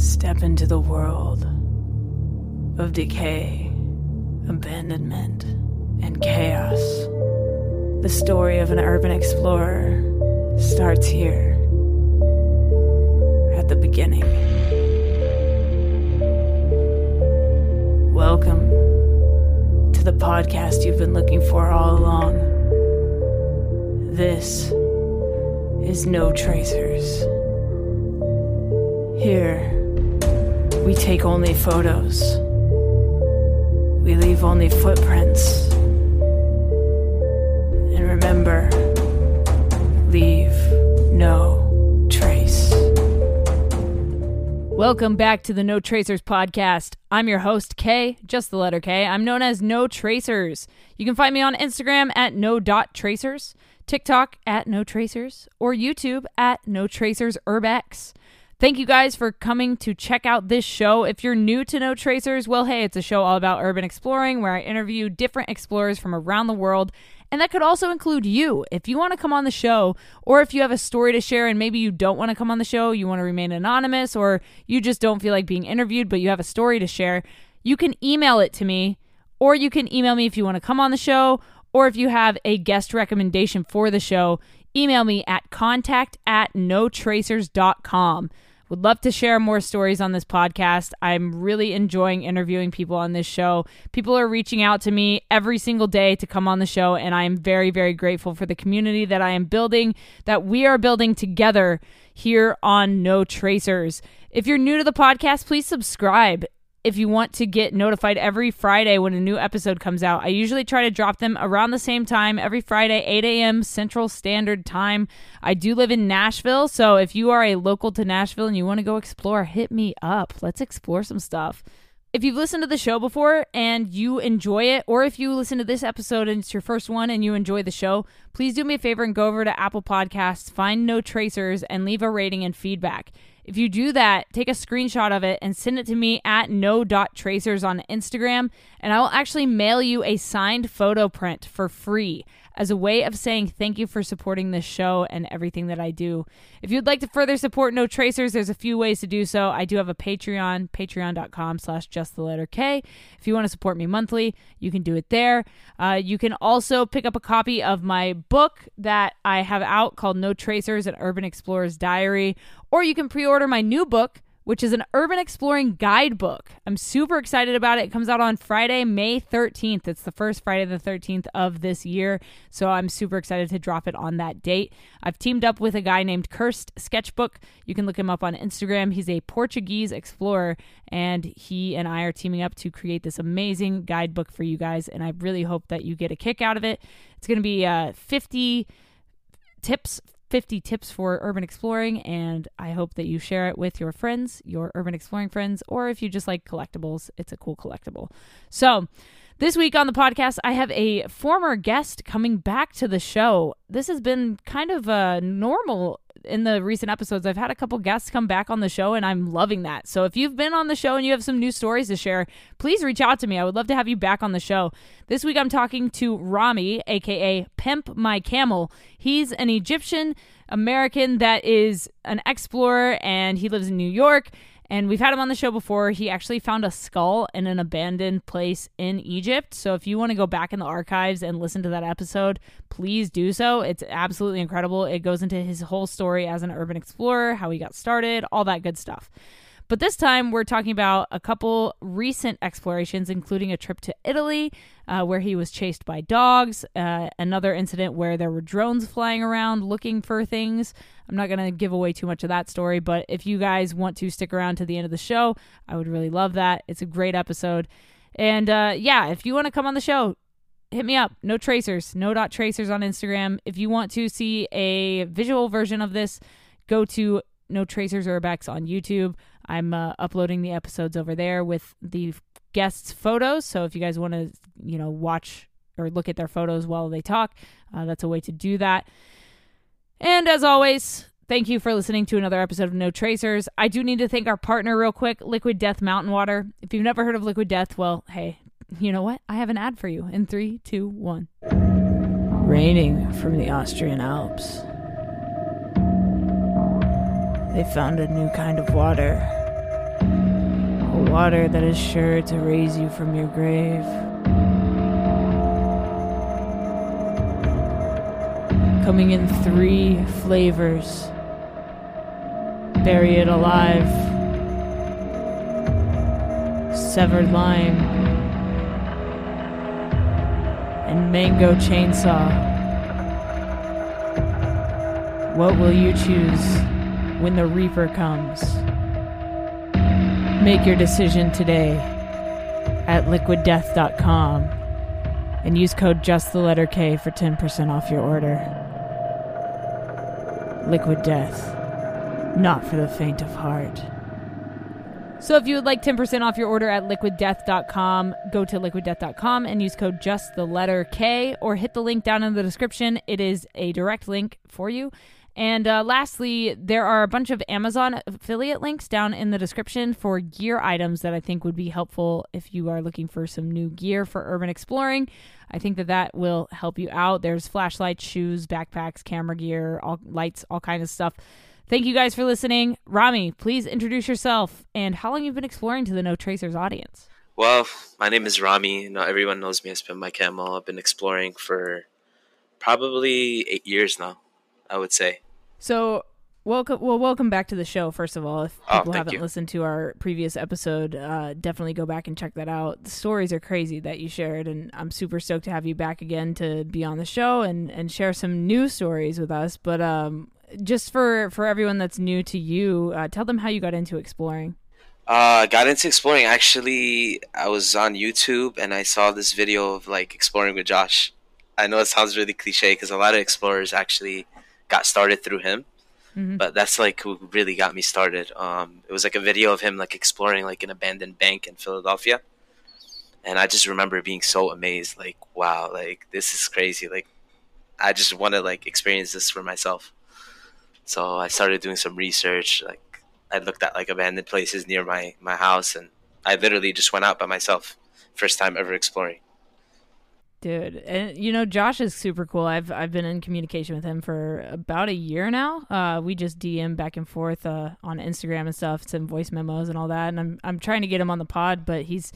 Step into the world of decay, abandonment, and chaos. The story of an urban explorer starts here, at the beginning. Welcome to the podcast you've been looking for all along. This is No Tracers. Here, we take only photos. We leave only footprints. And remember, leave no trace. Welcome back to the No Tracers podcast. I'm your host, K, just the letter K. I'm known as No Tracers. You can find me on Instagram at no.tracers, TikTok at No Tracers, or YouTube at No Tracers Urbex. Thank you guys for coming to check out this show. If you're new to No Tracers, well, hey, it's a show all about urban exploring where I interview different explorers from around the world. And that could also include you. If you want to come on the show, or if you have a story to share and maybe you don't want to come on the show, you want to remain anonymous, or you just don't feel like being interviewed, but you have a story to share, you can email it to me, or you can email me if you want to come on the show, or if you have a guest recommendation for the show, email me at contact@notracers.com. Would love to share more stories on this podcast. I'm really enjoying interviewing people on this show. People are reaching out to me every single day to come on the show, and I am very, very grateful for the community that I am building, that we are building together here on No Tracers. If you're new to the podcast, please subscribe. If you want to get notified every Friday when a new episode comes out, I usually try to drop them around the same time every Friday, 8 a.m. Central Standard Time. I do live in Nashville, so if you are a local to Nashville and you want to go explore, hit me up. Let's explore some stuff. If you've listened to the show before and you enjoy it, or if you listen to this episode and it's your first one and you enjoy the show, please do me a favor and go over to Apple Podcasts, find No Tracers, and leave a rating and feedback. If you do that, take a screenshot of it and send it to me at no.tracers on Instagram, and I will actually mail you a signed photo print for free as a way of saying thank you for supporting this show and everything that I do. If you'd like to further support No Tracers, there's a few ways to do so. I do have a Patreon, patreon.com/justtheletter K. If you want to support me monthly, you can do it there. You can also pick up a copy of my book that I have out called No Tracers, an Urban Explorer's Diary, or you can pre-order my new book, which is an urban exploring guidebook. I'm super excited about it. It comes out on Friday, May 13th. It's the first Friday the 13th of this year, so I'm super excited to drop it on that date. I've teamed up with a guy named Cursed Sketchbook. You can look him up on Instagram. He's a Portuguese explorer, and he and I are teaming up to create this amazing guidebook for you guys, and I really hope that you get a kick out of it. It's going to be 50 tips for urban exploring, and I hope that you share it with your friends, your urban exploring friends, or if you just like collectibles, it's a cool collectible. So this week on the podcast, I have a former guest coming back to the show. This has been kind of normal in the recent episodes. I've had a couple guests come back on the show, and I'm loving that. So if you've been on the show and you have some new stories to share, please reach out to me. I would love to have you back on the show. This week I'm talking to Ramy, aka Pimp My Camel. He's an Egyptian American that is an explorer, and he lives in New York. And we've had him on the show before. He actually found a skull in an abandoned place in Egypt. So if you want to go back in the archives and listen to that episode, please do so. It's absolutely incredible. It goes into his whole story as an urban explorer, how he got started, all that good stuff. But this time we're talking about a couple recent explorations, including a trip to Italy where he was chased by dogs, another incident where there were drones flying around looking for things. I'm not going to give away too much of that story, but if you guys want to stick around to the end of the show, I would really love that. It's a great episode. And yeah, if you want to come on the show, hit me up. No Tracers, no.tracers on Instagram. If you want to see a visual version of this, go to No Tracers Urbex on YouTube. I'm uploading the episodes over there with the guests' photos. So if you guys want to, watch or look at their photos while they talk, that's a way to do that. And as always, thank you for listening to another episode of No Tracers. I do need to thank our partner real quick, Liquid Death Mountain Water. If you've never heard of Liquid Death, well, hey, you know what? I have an ad for you in 3, 2, 1. Raining from the Austrian Alps, they found a new kind of water water that is sure to raise you from your grave. Coming in 3 flavors. Bury it alive. Severed lime. And mango chainsaw. What will you choose when the Reaper comes? Make your decision today at liquiddeath.com and use code just the letter K for 10% off your order. Liquid Death. Not for the faint of heart. So if you would like 10% off your order at liquiddeath.com, go to liquiddeath.com and use code just the letter K, or hit the link down in the description. It is a direct link for you. And lastly, there are a bunch of Amazon affiliate links down in the description for gear items that I think would be helpful if you are looking for some new gear for urban exploring. I think that will help you out. There's flashlights, shoes, backpacks, camera gear, all lights, all kinds of stuff. Thank you guys for listening. Ramy, please introduce yourself and how long you've been exploring to the No Tracers audience. Well, my name is Ramy. Not everyone knows me as Pimp My Camel. I've been exploring for probably 8 years now, I would say. So, welcome back to the show, first of all. If people haven't listened to our previous episode, definitely go back and check that out. The stories are crazy that you shared, and I'm super stoked to have you back again to be on the show and share some new stories with us. But just for everyone that's new to you, tell them how you got into exploring. Got into exploring, actually, I was on YouTube, and I saw this video of, like, exploring with Josh. I know it sounds really cliche, because a lot of explorers actually got started through him, but that's like who really got me started. It was like a video of him like exploring like an abandoned bank in Philadelphia, and I just remember being so amazed, like, wow, like this is crazy, like I just want to like experience this for myself. So I started doing some research, like I looked at like abandoned places near my house, and I literally just went out by myself, first time ever exploring. Dude, and you know, Josh is super cool. I've been in communication with him for about a year now. We just DM back and forth on Instagram and stuff, send voice memos and all that. And I'm trying to get him on the pod, but he's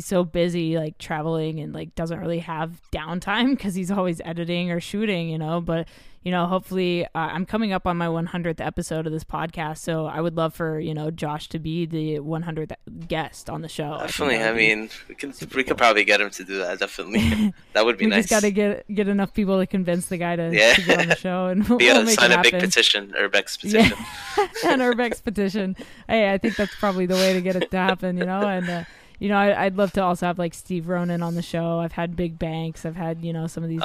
so busy like traveling and like doesn't really have downtime because he's always editing or shooting, you know. But you know, hopefully I'm coming up on my 100th episode of this podcast, so I would love for, you know, Josh to be the 100th guest on the show. Definitely. I mean, we could probably get him to do that. Definitely. That would be nice. We just got to get enough people to convince the guy to get on the show, and we'll make it happen. Sign a big petition, Urbex petition. Yeah. An Urbex petition. Hey, I think that's probably the way to get it to happen, you know. And you know, I'd love to also have like Steve Ronan on the show. I've had Big Banks. I've had, you know, some of these.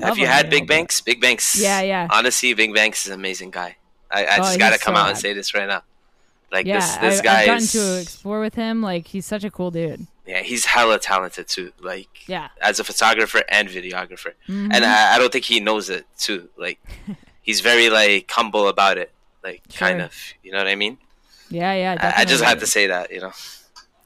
Have you had Big Banks? Big Banks. Yeah. Honestly, Big Banks is an amazing guy. I just got to come out and say this right now. Like, yeah, this guy I've gotten to explore with him. Like, he's such a cool dude. Yeah, he's hella talented, too. Like, as a photographer and videographer. Mm-hmm. And I don't think he knows it, too. Like, he's very, like, humble about it. Like, sure. Kind of. You know what I mean? Yeah, definitely. I just had to say that, you know.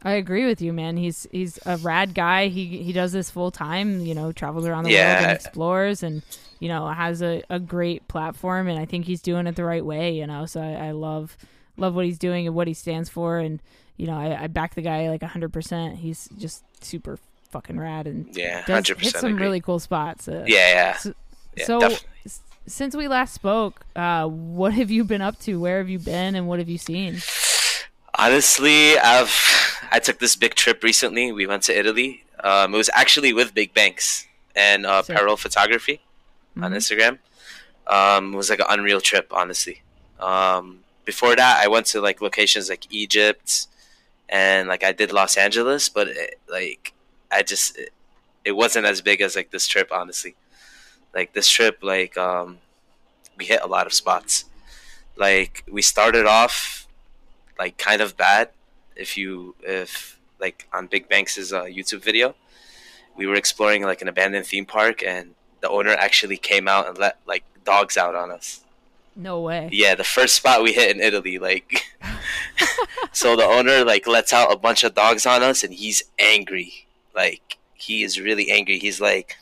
I agree with you, man. He's a rad guy. He does this full time, you know, travels around the world and explores, and, you know, has a great platform, and I think he's doing it the right way, you know. So I love what he's doing and what he stands for, and, you know, I back the guy like 100%. He's just super fucking rad, and hit some really cool spots. So since we last spoke, what have you been up to? Where have you been, and what have you seen? Honestly, I took this big trip recently. We went to Italy. It was actually with Big Banks and Peril Photography on Instagram. It was like an unreal trip, honestly. Before that, I went to like locations like Egypt, and like I did Los Angeles, but it wasn't as big as like this trip, honestly. Like this trip, like we hit a lot of spots. Like we started off like kind of bad. If like on Big Banks' YouTube video, we were exploring like an abandoned theme park, and the owner actually came out and let like dogs out on us. No way. Yeah, the first spot we hit in Italy, like so the owner like lets out a bunch of dogs on us, and he's angry. Like he is really angry. He's like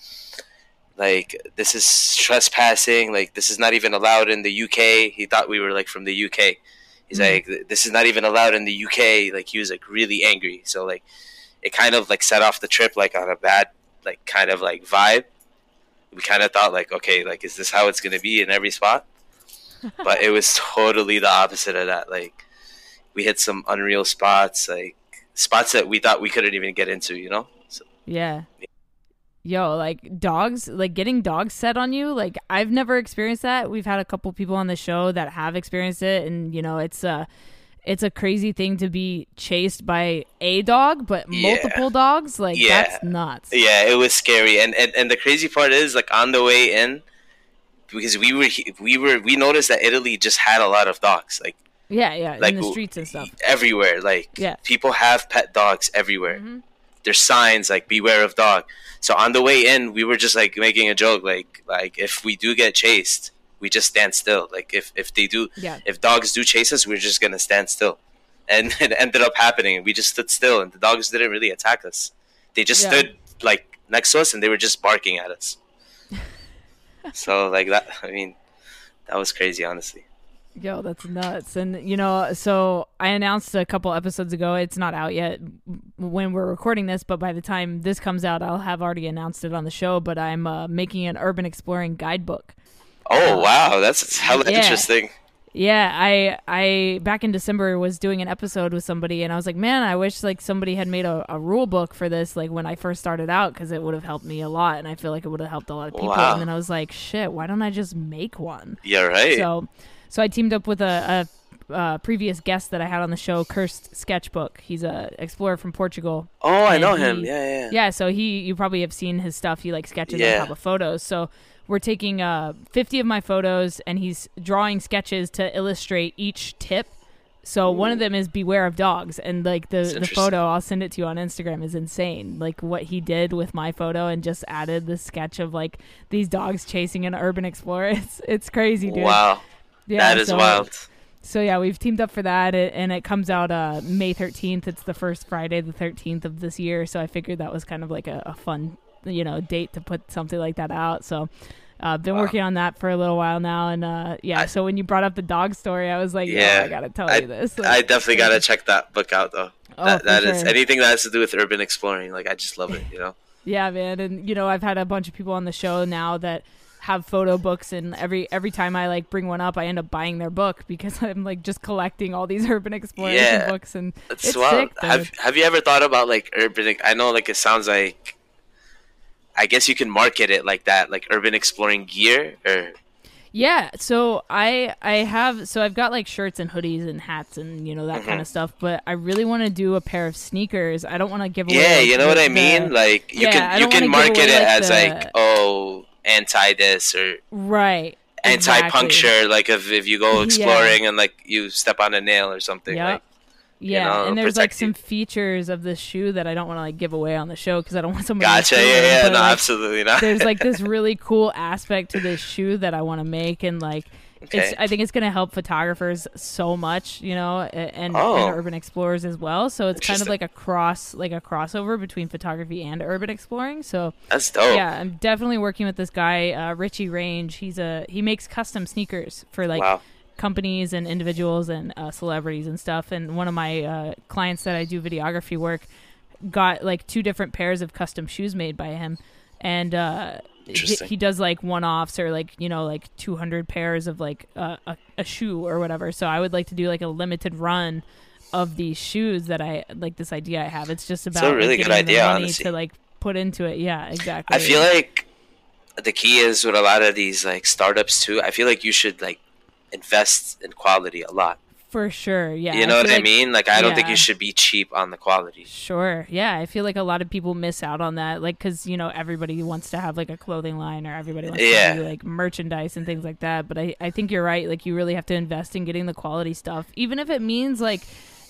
this is trespassing, like this is not even allowed in the UK. He thought we were like from the UK. He's like, this is not even allowed in the UK. Like, he was like really angry. So like, it kind of like set off the trip like on a bad like kind of like vibe. We kind of thought like, okay, like, is this how it's gonna be in every spot? But it was totally the opposite of that. Like, we hit some unreal spots, like spots that we thought we couldn't even get into, you know? So, yeah. Yo, like dogs, like getting dogs set on you, like I've never experienced that. We've had a couple people on the show that have experienced it, and you know, it's a crazy thing to be chased by a dog, but multiple dogs, like that's nuts. Yeah, it was scary, and the crazy part is like on the way in, because we noticed that Italy just had a lot of dogs, like like in the streets and stuff, everywhere, like people have pet dogs everywhere. Mm-hmm. There's signs like beware of dog. So on the way in, we were just like making a joke, like if we do get chased, we just stand still. Like if dogs do chase us, we're just gonna stand still. And it ended up happening, and we just stood still, and the dogs didn't really attack us. They just stood like next to us, and they were just barking at us. So like that, I mean, that was crazy, honestly. Yo, that's nuts. And, you know, so I announced a couple episodes ago, it's not out yet when we're recording this, but by the time this comes out, I'll have already announced it on the show, but I'm making an urban exploring guidebook. Oh, wow. That's hella interesting. Yeah, I back in December was doing an episode with somebody, and I was like, man, I wish like somebody had made a rule book for this like when I first started out, because it would have helped me a lot, and I feel like it would have helped a lot of people. Wow. And then I was like, shit, why don't I just make one? Yeah, right. So I teamed up with a previous guest that I had on the show, Cursed Sketchbook. He's an explorer from Portugal. Oh, I know him. Yeah. Yeah, so you probably have seen his stuff. He like sketches on top of photos. So we're taking 50 of my photos, and he's drawing sketches to illustrate each tip. So one of them is beware of dogs, and like the photo, I'll send it to you on Instagram, is insane. Like what he did with my photo and just added the sketch of like these dogs chasing an urban explorer. It's crazy, dude. Wow. Yeah, that is wild. So yeah, we've teamed up for that, and it comes out May 13th. It's the first Friday, the 13th of this year. So I figured that was kind of like a fun, you know, date to put something like that out. So I've been working on that for a little while now. And so when you brought up the dog story, I was like, I got to tell you this. Like, I definitely got to check that book out, though. That is anything that has to do with urban exploring. Like, I just love it, you know? Yeah, man. And, you know, I've had a bunch of people on the show now that have photo books, and every time I like bring one up, I end up buying their book because I'm like just collecting all these urban exploration books, and it's sick. Have you ever thought about like urban? I know like it sounds like, I guess you can market it like that, like urban exploring gear, or so I've got like shirts and hoodies and hats and you know that kind of stuff, but I really want to do a pair of sneakers. I don't want to give away. Yeah, you know what I mean. Like you can market it as like anti this or anti puncture, exactly. Like if you go exploring and like you step on a nail or something, like you know, and there's like some features of this shoe that I don't want to like give away on the show because I don't want somebody to steal it, but, no, like, absolutely not. There's like this really cool aspect to this shoe that I want to make, and like I think it's going to help photographers so much, you know, and urban explorers as well. So it's kind of like a crossover between photography and urban exploring. So that's dope. Yeah, I'm definitely working with this guy, Richie Range. He makes custom sneakers for like companies and individuals and celebrities and stuff. And one of my clients that I do videography work got like two different pairs of custom shoes made by him, and he does like one-offs or like, you know, like 200 pairs of like a shoe or whatever. So I would like to do like a limited run of these shoes that I like. This idea I have, it's just about it's a really good idea, honestly, to like put into it. Yeah, exactly. I feel like the key is with a lot of these like startups too, I feel like you should like invest in quality a lot. For sure, yeah. You know what I mean? Like, I don't think you should be cheap on the quality. Sure, yeah. I feel like a lot of people miss out on that, like, because, you know, everybody wants to have, like, a clothing line, or everybody wants to do, like, merchandise and things like that. But I think you're right. Like, you really have to invest in getting the quality stuff, even if it means, like,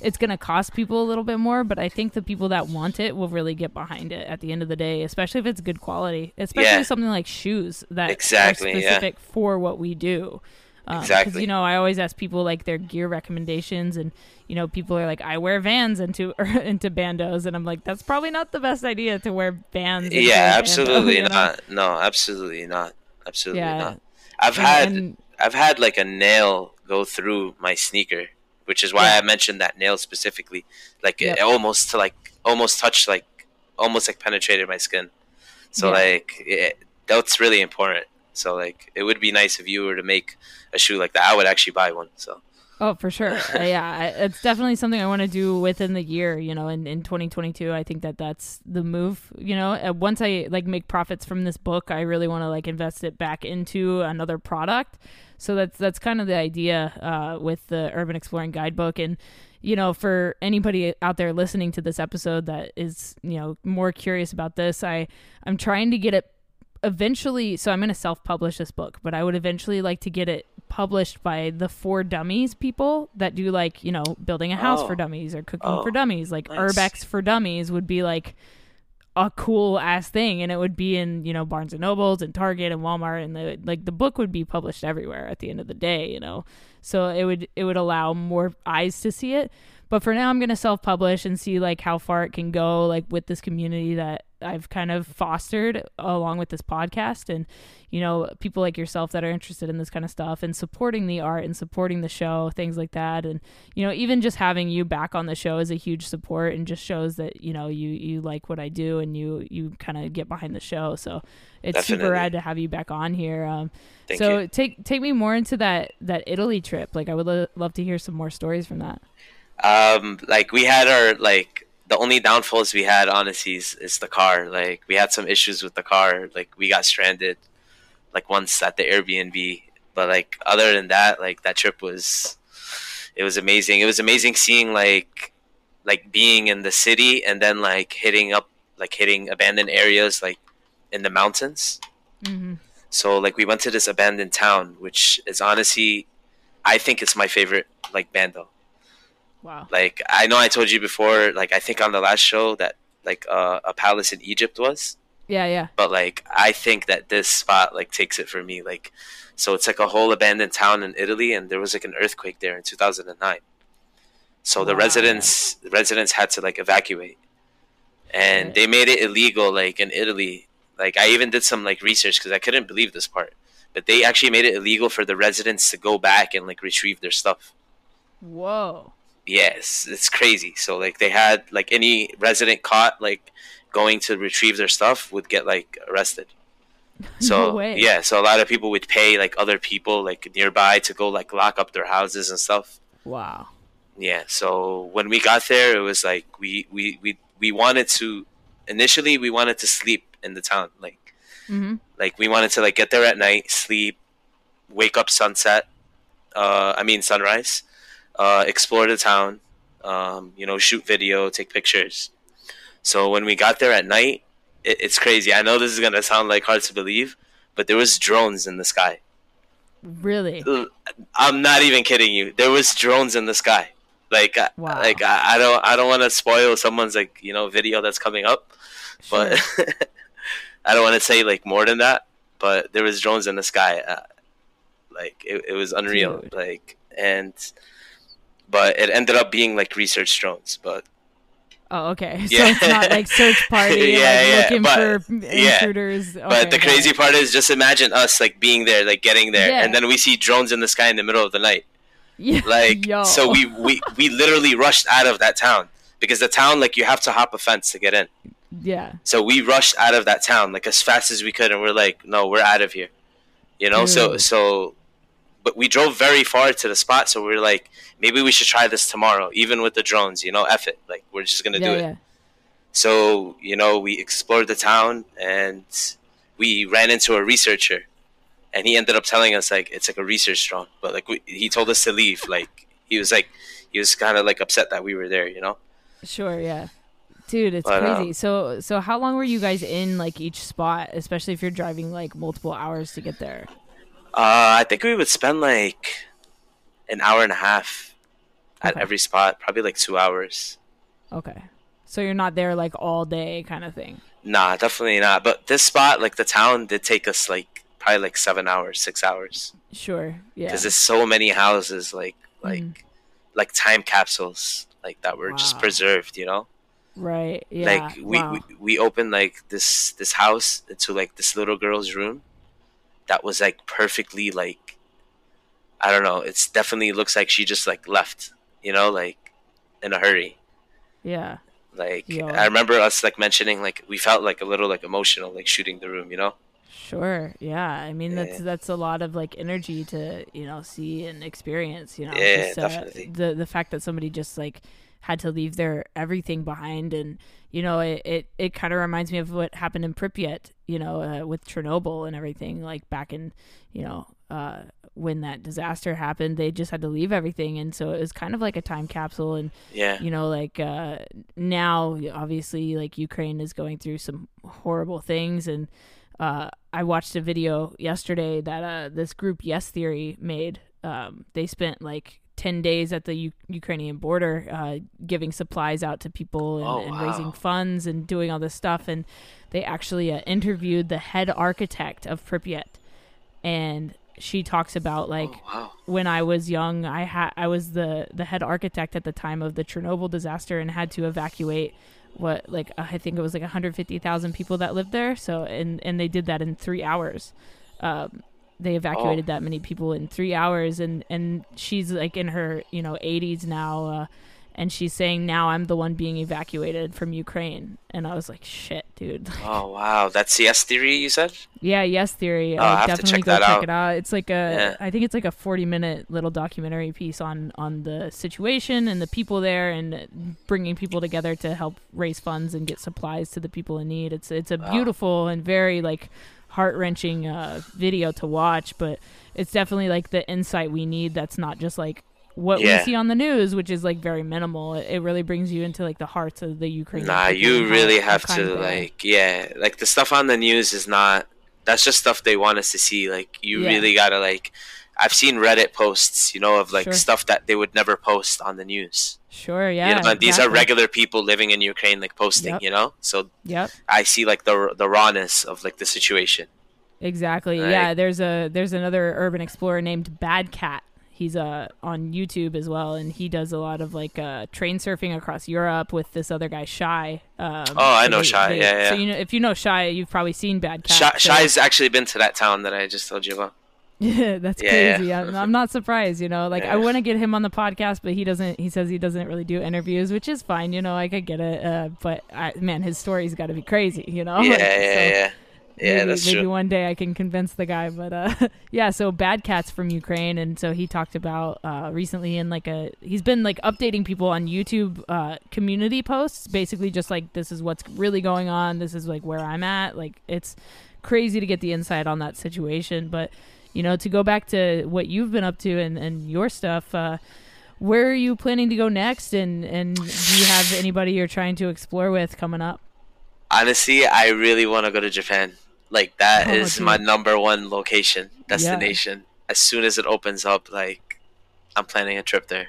it's going to cost people a little bit more. But I think the people that want it will really get behind it at the end of the day, especially if it's good quality, especially something like shoes that are specific for what we do. Exactly. Because, you know, I always ask people like their gear recommendations, and, you know, people are like, I wear Vans into bandos. And I'm like, that's probably not the best idea to wear Vans. Yeah, absolutely not. No, absolutely not. Absolutely not. I've had like a nail go through my sneaker which is why I mentioned that nail specifically. Like it almost to like almost touched, like almost like penetrated my skin. So like that's really important. So like it would be nice if you were to make a shoe like that. I would actually buy one. So. Oh, for sure. Yeah, it's definitely something I want to do within the year, you know, in 2022. I think that that's the move, you know. Once I, like, make profits from this book, I really want to, like, invest it back into another product. So that's kind of the idea with the Urban Exploring Guidebook. And, you know, for anybody out there listening to this episode that is, you know, more curious about this, I'm trying to get it eventually. So I'm going to self-publish this book, but I would eventually like to get it published by the For Dummies people that do, like, you know, building a house for dummies or cooking for dummies. Like Urbex for Dummies would be like a cool ass thing, and it would be in, you know, Barnes and Nobles and Target and Walmart, and the book would be published everywhere at the end of the day, you know. So it would allow more eyes to see it. But for now, I'm gonna self-publish and see like how far it can go, like with this community that I've kind of fostered along with this podcast, and, you know, people like yourself that are interested in this kind of stuff and supporting the art and supporting the show, things like that. And, you know, even just having you back on the show is a huge support and just shows that, you know, you like what I do and you kind of get behind the show. So it's definitely super rad to have you back on here. Thank you. take me more into that Italy trip. Like I would love to hear some more stories from that. Like we had our, like, the only downfalls we had, honestly, is the car. Like, we had some issues with the car. Like, we got stranded, like, once at the Airbnb. But, like, other than that, like, that trip was amazing. It was amazing seeing, like being in the city and then, like, hitting abandoned areas, like, in the mountains. Mm-hmm. So, like, we went to this abandoned town, which is honestly, I think it's my favorite, like, bando. Wow. Like, I know I told you before, like, I think on the last show that, like, a palace in Egypt was. Yeah, yeah. But, like, I think that this spot, like, takes it for me. Like, so it's, like, a whole abandoned town in Italy, and there was, like, an earthquake there in 2009. So the residents had to, like, evacuate. And they made it illegal, like, in Italy. Like, I even did some, like, research because I couldn't believe this part. But they actually made it illegal for the residents to go back and, like, retrieve their stuff. Whoa. Yes, it's crazy. So, like, they had, like, any resident caught, like, going to retrieve their stuff would get, like, arrested. So, no way. Yeah, so a lot of people would pay, like, other people, like, nearby to go, like, lock up their houses and stuff. Wow. Yeah, so when we got there, it was, like, we wanted to, initially, we wanted to sleep in the town. Like, like, we wanted to, like, get there at night, sleep, wake up sunrise. Explore the town, you know, shoot video, take pictures. So when we got there at night, it's crazy. I know this is going to sound like hard to believe, but there was drones in the sky. Really? I'm not even kidding you. There was drones in the sky. Like, wow. Like I don't want to spoil someone's, like, you know, video that's coming up, but sure. I don't want to say, like, more than that, but there was drones in the sky. Like it was unreal. Dude. Like, and, but it ended up being, like, research drones. But so it's not, like, search party, looking for intruders. Okay, but the crazy part is, just imagine us, like, being there, like, getting there, and then we see drones in the sky in the middle of the night. Yeah, like, so we literally rushed out of that town, because the town, like, you have to hop a fence to get in. Yeah. So we rushed out of that town, like, as fast as we could, and we're like, no, we're out of here, you know. Dude. So but we drove very far to the spot, so we were like, maybe we should try this tomorrow, even with the drones, you know, F it. Like, we're just going to do it. Yeah. So, you know, we explored the town, and we ran into a researcher, and he ended up telling us, like, it's like a research drone. But, like, he told us to leave. Like, he was kind of, like, upset that we were there, you know? Sure, yeah. Dude, it's crazy. So how long were you guys in, like, each spot, especially if you're driving, like, multiple hours to get there? I think we would spend, like, an hour and a half at every spot, probably, like, 2 hours. Okay. So you're not there, like, all day kind of thing? Nah, definitely not. But this spot, like, the town did take us, like, probably, like, 7 hours, 6 hours. Sure, yeah. Because there's so many houses, like time capsules, like, that were just preserved, you know? Right, yeah. Like, we opened, like, this house into, like, this little girl's room. That was, like, perfectly, like, I don't know. It's definitely looks like she just, like, left, you know, like in a hurry. Yeah. Like, yo. I remember us like mentioning like we felt like a little like emotional, like shooting the room, you know? Sure. Yeah. I mean, that's a lot of like energy to, you know, see and experience, you know, yeah, just, definitely. The fact that somebody just like had to leave their everything behind. And, you know, it kind of reminds me of what happened in Pripyat, you know, with Chernobyl and everything, like back in, you know, when that disaster happened, they just had to leave everything. And so it was kind of like a time capsule. And, yeah. you know, like now, obviously, like Ukraine is going through some horrible things. And I watched a video yesterday that this group Yes Theory made. They spent like 10 days at the Ukrainian border giving supplies out to people and raising funds and doing all this stuff. And they actually interviewed the head architect of Pripyat. And she talks about like when I was young, I was the head architect at the time of the Chernobyl disaster and had to evacuate what like I think it was like 150,000 people that lived there. So and they did that in 3 hours. They evacuated that many people in 3 hours, and she's like in her, you know, 80s now, and she's saying now I'm the one being evacuated from Ukraine. And I was like, shit, dude. Oh, wow. That's Yes Theory, you said? Yeah, Yes Theory. I have definitely to check it out. It's like I think it's like a 40-minute little documentary piece on the situation and the people there and bringing people together to help raise funds and get supplies to the people in need. It's a beautiful and very like heart-wrenching video to watch, but it's definitely like the insight we need that's not just like what we see on the news, which is like very minimal. It really brings you into like the hearts of the Ukrainian people. You really have to like like the stuff on the news is not, that's just stuff they want us to see. Like you really gotta like, I've seen Reddit posts, you know, of like stuff that they would never post on the news. Sure, yeah. You know, exactly. These are regular people living in Ukraine, like posting, you know? So I see like the rawness of like the situation. Exactly. Right? Yeah, there's another urban explorer named Bad Cat. He's on YouTube as well, and he does a lot of like train surfing across Europe with this other guy, Shy. I know Shy. Yeah. So you know, if you know Shy, you've probably seen Bad Cat. Shy's actually been to that town that I just told you about. That's crazy. Yeah. I'm not surprised, you know, like I want to get him on the podcast, but he says he doesn't really do interviews, which is fine, you know, I could get it, but his story's got to be crazy, you know. Maybe one day I can convince the guy, but so Bad Cat's from Ukraine, and so he talked about recently in like he's been like updating people on YouTube community posts, basically just like this is what's really going on, this is like where I'm at. Like it's crazy to get the insight on that situation. But you know, to go back to what you've been up to and your stuff, where are you planning to go next? And do you have anybody you're trying to explore with coming up? Honestly, I really want to go to Japan. Like, that is my number one location, destination. Yeah. As soon as it opens up, like, I'm planning a trip there.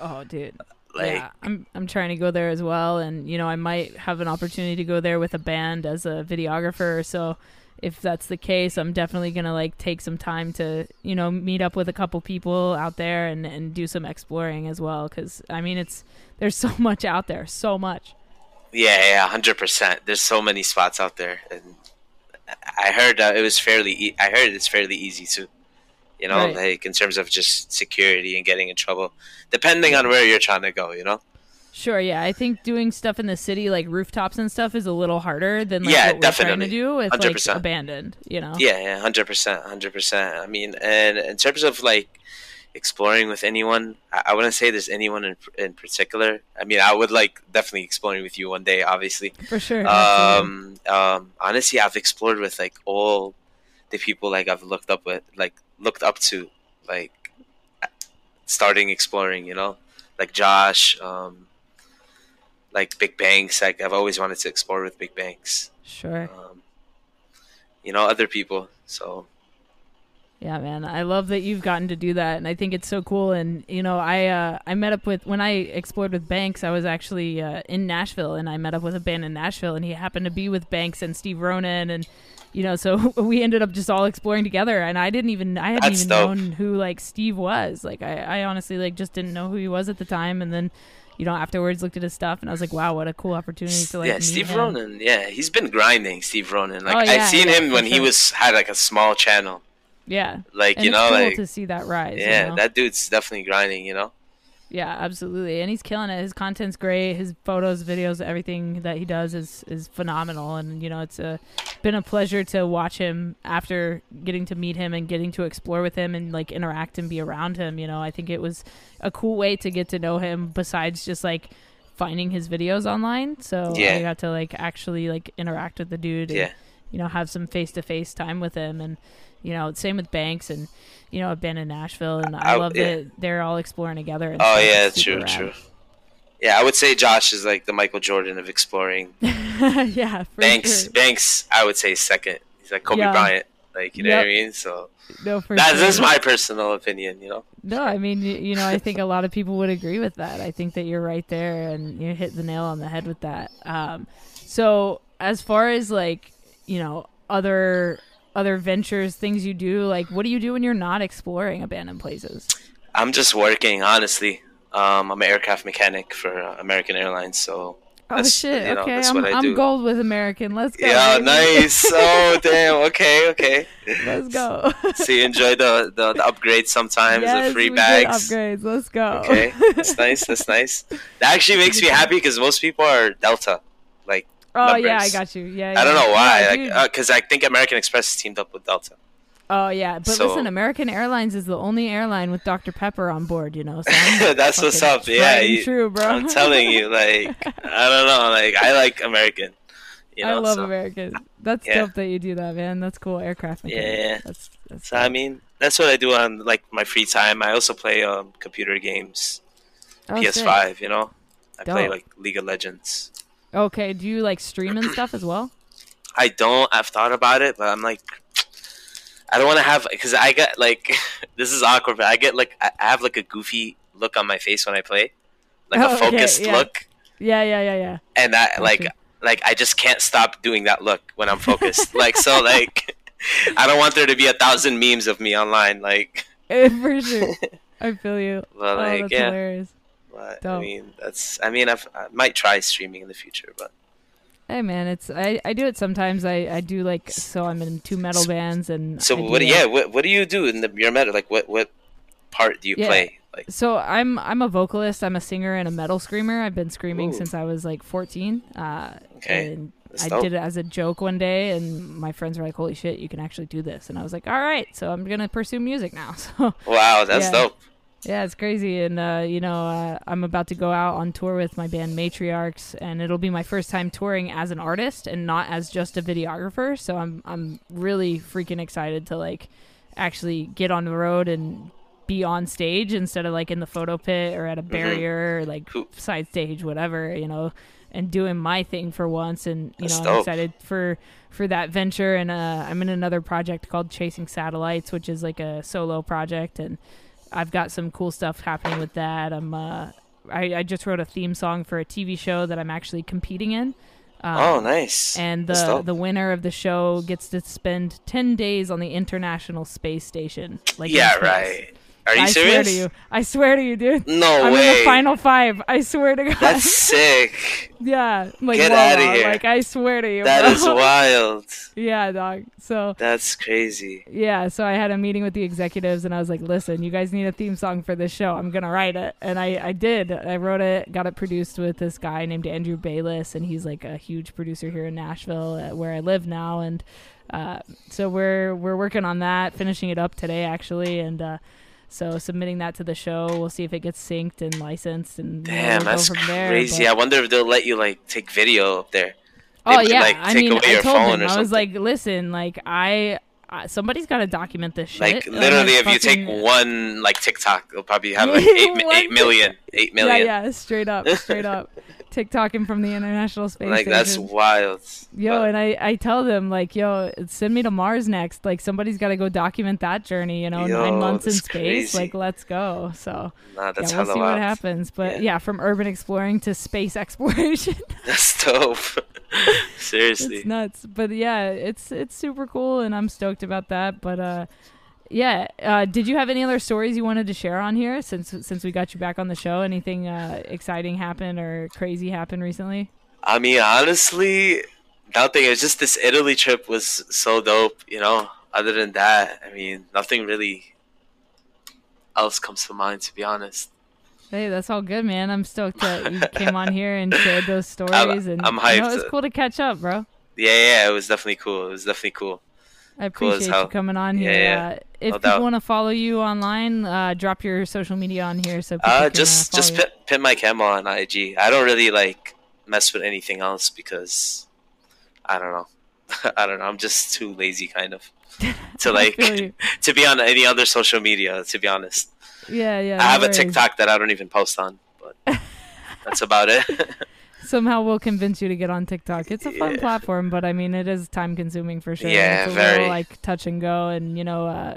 Oh, dude. Like, yeah, I'm trying to go there as well. And, you know, I might have an opportunity to go there with a band as a videographer. So if that's the case, I'm definitely going to like take some time to, you know, meet up with a couple people out there and do some exploring as well. Cause I mean, there's so much out there, so much. Yeah. 100%. There's so many spots out there. And I heard it's fairly easy too, you know, like in terms of just security and getting in trouble, depending on where you're trying to go, you know? Sure, yeah. I think doing stuff in the city, like rooftops and stuff, is a little harder than like what we're trying to do with 100%. Like abandoned, you know? Yeah, 100%. I mean, and in terms of like exploring with anyone, I wouldn't say there's anyone in particular. I mean, I would like definitely exploring with you one day, obviously. For sure. Honestly, I've explored with like all the people like I've looked up to, like starting exploring, you know, like Josh, like Big Banks, like I've always wanted to explore with Big Banks. Sure. You know, other people. So yeah, man, I love that you've gotten to do that, and I think it's so cool. And you know, I met up with, when I explored with Banks, I was actually in Nashville, and I met up with a band in Nashville, and he happened to be with Banks and Steve Ronan, and you know, so we ended up just all exploring together. And I hadn't even known who like Steve was. Like I honestly like just didn't know who he was at the time, and then, you know, afterwards looked at his stuff and I was like, wow, what a cool opportunity to like meet Steve him. Ronan. Yeah, he's been grinding, Steve Ronan. Like I've seen him when he had like a small channel. Yeah. Like, and you know, it's cool to see that rise. Yeah, you know? That dude's definitely grinding, you know. Yeah, absolutely. And he's killing it. His content's great. His photos, videos, everything that he does is phenomenal. And, you know, it's been a pleasure to watch him after getting to meet him and getting to explore with him and, like, interact and be around him. You know, I think it was a cool way to get to know him besides just, like, finding his videos online. So yeah. I got to, like, actually, like, interact with the dude and, you know, have some face-to-face time with him. And, you know, same with Banks and, you know, I've been in Nashville and I love that they're all exploring together. And oh, yeah, true. Yeah, I would say Josh is like the Michael Jordan of exploring. Yeah, for sure. Banks, I would say second. He's like Kobe Bryant. Like, you know what I mean? So that's my personal opinion, you know? No, I mean, you know, I think a lot of people would agree with that. I think that you're right there and you hit the nail on the head with that. So as far as like, you know, other ventures, things you do, like what do you do when you're not exploring abandoned places? I'm just working, honestly. I'm an aircraft mechanic for American Airlines, so you know, okay, that's what I do. I'm gold with American. Let's go. Yeah, baby. Nice. Oh, damn. Okay. Let's go. So you enjoy the upgrades sometimes, the free bags. Yes, upgrades. Let's go. Okay, that's nice. That actually makes me happy because most people are Delta, like. Oh, numbers. Yeah, I got you. Yeah, I don't know why, because I think American Express teamed up with Delta. Oh, yeah. But listen, American Airlines is the only airline with Dr. Pepper on board, you know. So that's what's up. Yeah, true, bro. I'm telling you, like, I don't know. Like, I like American. You know, I love American. That's dope that you do that, man. That's cool. Aircraft mechanic. Yeah. That's so, cool. I mean, that's what I do on, like, my free time. I also play computer games, PS5, sick. You know. I play, like, League of Legends. Okay, do you like stream and stuff as well? I don't. I've thought about it, but I'm like, I don't want to have, because I got like, this is awkward, but I get like, I have like a goofy look on my face when I play, like a focused look. Yeah. And that like I just can't stop doing that look when I'm focused. Like so, like I don't want there to be 1,000 memes of me online. Like for sure, I feel you. But like, that's hilarious. But, I mean, I might try streaming in the future, but. Hey man, I do it sometimes. I do like, so I'm in 2 metal bands and. So what do you do in your metal? Like what part do you play? Like, so I'm a vocalist, I'm a singer and a metal screamer. I've been screaming since I was like 14. And I did it as a joke one day and my friends were like, holy shit, you can actually do this. And I was like, all right, so I'm going to pursue music now. So. Wow, that's dope. Yeah, it's crazy, and you know, I'm about to go out on tour with my band Matriarchs, and it'll be my first time touring as an artist and not as just a videographer. So I'm really freaking excited to like actually get on the road and be on stage instead of like in the photo pit or at a barrier or like side stage, whatever, you know, and doing my thing for once. And you know, I'm excited for that venture, and I'm in another project called Chasing Satellites, which is like a solo project, and I've got some cool stuff happening with that. I just wrote a theme song for a TV show that I'm actually competing in. Oh, nice. And the winner of the show gets to spend 10 days on the International Space Station. Like, yeah, right. Are you serious? I swear to you, dude. No way. I'm in the final 5. I swear to God. That's sick. Yeah. Like, get out of here. Like, I swear to you. That is wild. Yeah, dog. So. That's crazy. Yeah. So I had a meeting with the executives and I was like, listen, you guys need a theme song for this show. I'm going to write it. And I did. I wrote it, got it produced with this guy named Andrew Bayless. And he's like a huge producer here in Nashville where I live now. And so we're working on that, finishing it up today, actually. And, so submitting that to the show, we'll see if it gets synced and licensed. And damn, that's go from there, crazy. But I wonder if they'll let you like take video up there. They I told him, I was like, listen, like I somebody's got to document this shit. Like literally, if you take one like TikTok, it'll probably have like 8 million. Yeah, straight up. TikToking from the International Space Station. Like, that's wild. Yo, and I tell them, like, yo, send me to Mars next. Like, somebody's got to go document that journey, you know, 9 months in space. Crazy. Like, let's go. So, that's we'll see what happens. But, yeah, from urban exploring to space exploration. That's dope. Seriously. It's nuts. But, yeah, it's super cool, and I'm stoked about that. But, yeah. Did you have any other stories you wanted to share on here since we got you back on the show? Anything exciting happened or crazy happened recently? I mean, honestly, nothing. It was just this Italy trip was so dope, you know. Other than that, I mean, nothing really else comes to mind, to be honest. Hey, that's all good, man. I'm stoked that you came on here and shared those stories. I'm hyped. You know, it was cool to catch up, bro. Yeah, it was definitely cool. I appreciate you coming on here. Yeah. If people want to follow you online, drop your social media on here. So just Pimp My Camel on IG. I don't really like mess with anything else because I don't know. I'm just too lazy, kind of, to like to be on any other social media. To be honest. Yeah. I have a TikTok that I don't even post on, but that's about it. Somehow we'll convince you to get on TikTok. It's a fun platform, but I mean, it is time consuming for sure. Yeah, it's a little like touch and go, and you know,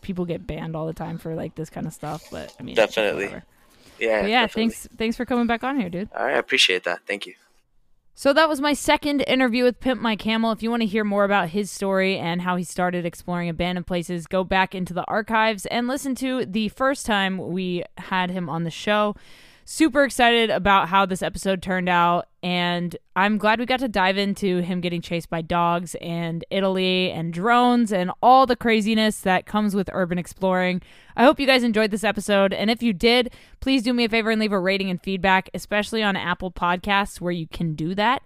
people get banned all the time for like this kind of stuff. But I mean, definitely. Definitely. Thanks for coming back on here, dude. All right, I appreciate that. Thank you. So that was my second interview with Pimp My Camel. If you want to hear more about his story and how he started exploring abandoned places, go back into the archives and listen to the first time we had him on the show. Super excited about how this episode turned out, and I'm glad we got to dive into him getting chased by dogs and Italy and drones and all the craziness that comes with urban exploring. I hope you guys enjoyed this episode, and if you did, please do me a favor and leave a rating and feedback, especially on Apple Podcasts where you can do that.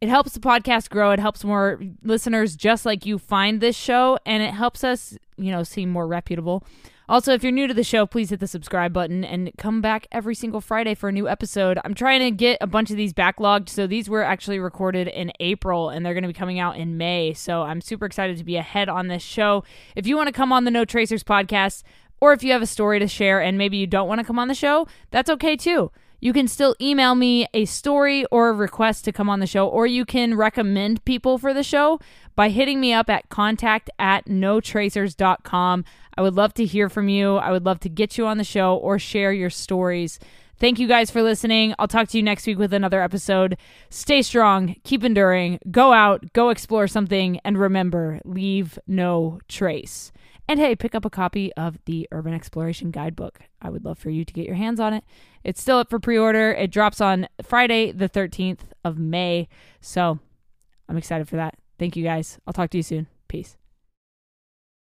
It helps the podcast grow. It helps more listeners just like you find this show, and it helps us, you know, seem more reputable. Also, if you're new to the show, please hit the subscribe button and come back every single Friday for a new episode. I'm trying to get a bunch of these backlogged, so these were actually recorded in April, and they're going to be coming out in May, so I'm super excited to be ahead on this show. If you want to come on the No Tracers podcast, or if you have a story to share and maybe you don't want to come on the show, that's okay, too. You can still email me a story or a request to come on the show, or you can recommend people for the show by hitting me up at contact@notracers.com. I would love to hear from you. I would love to get you on the show or share your stories. Thank you guys for listening. I'll talk to you next week with another episode. Stay strong, keep enduring, go out, go explore something, and remember, leave no trace. And hey, pick up a copy of the Urban Exploration Guidebook. I would love for you to get your hands on it. It's still up for pre-order. It drops on Friday, the 13th of May. So I'm excited for that. Thank you guys. I'll talk to you soon. Peace.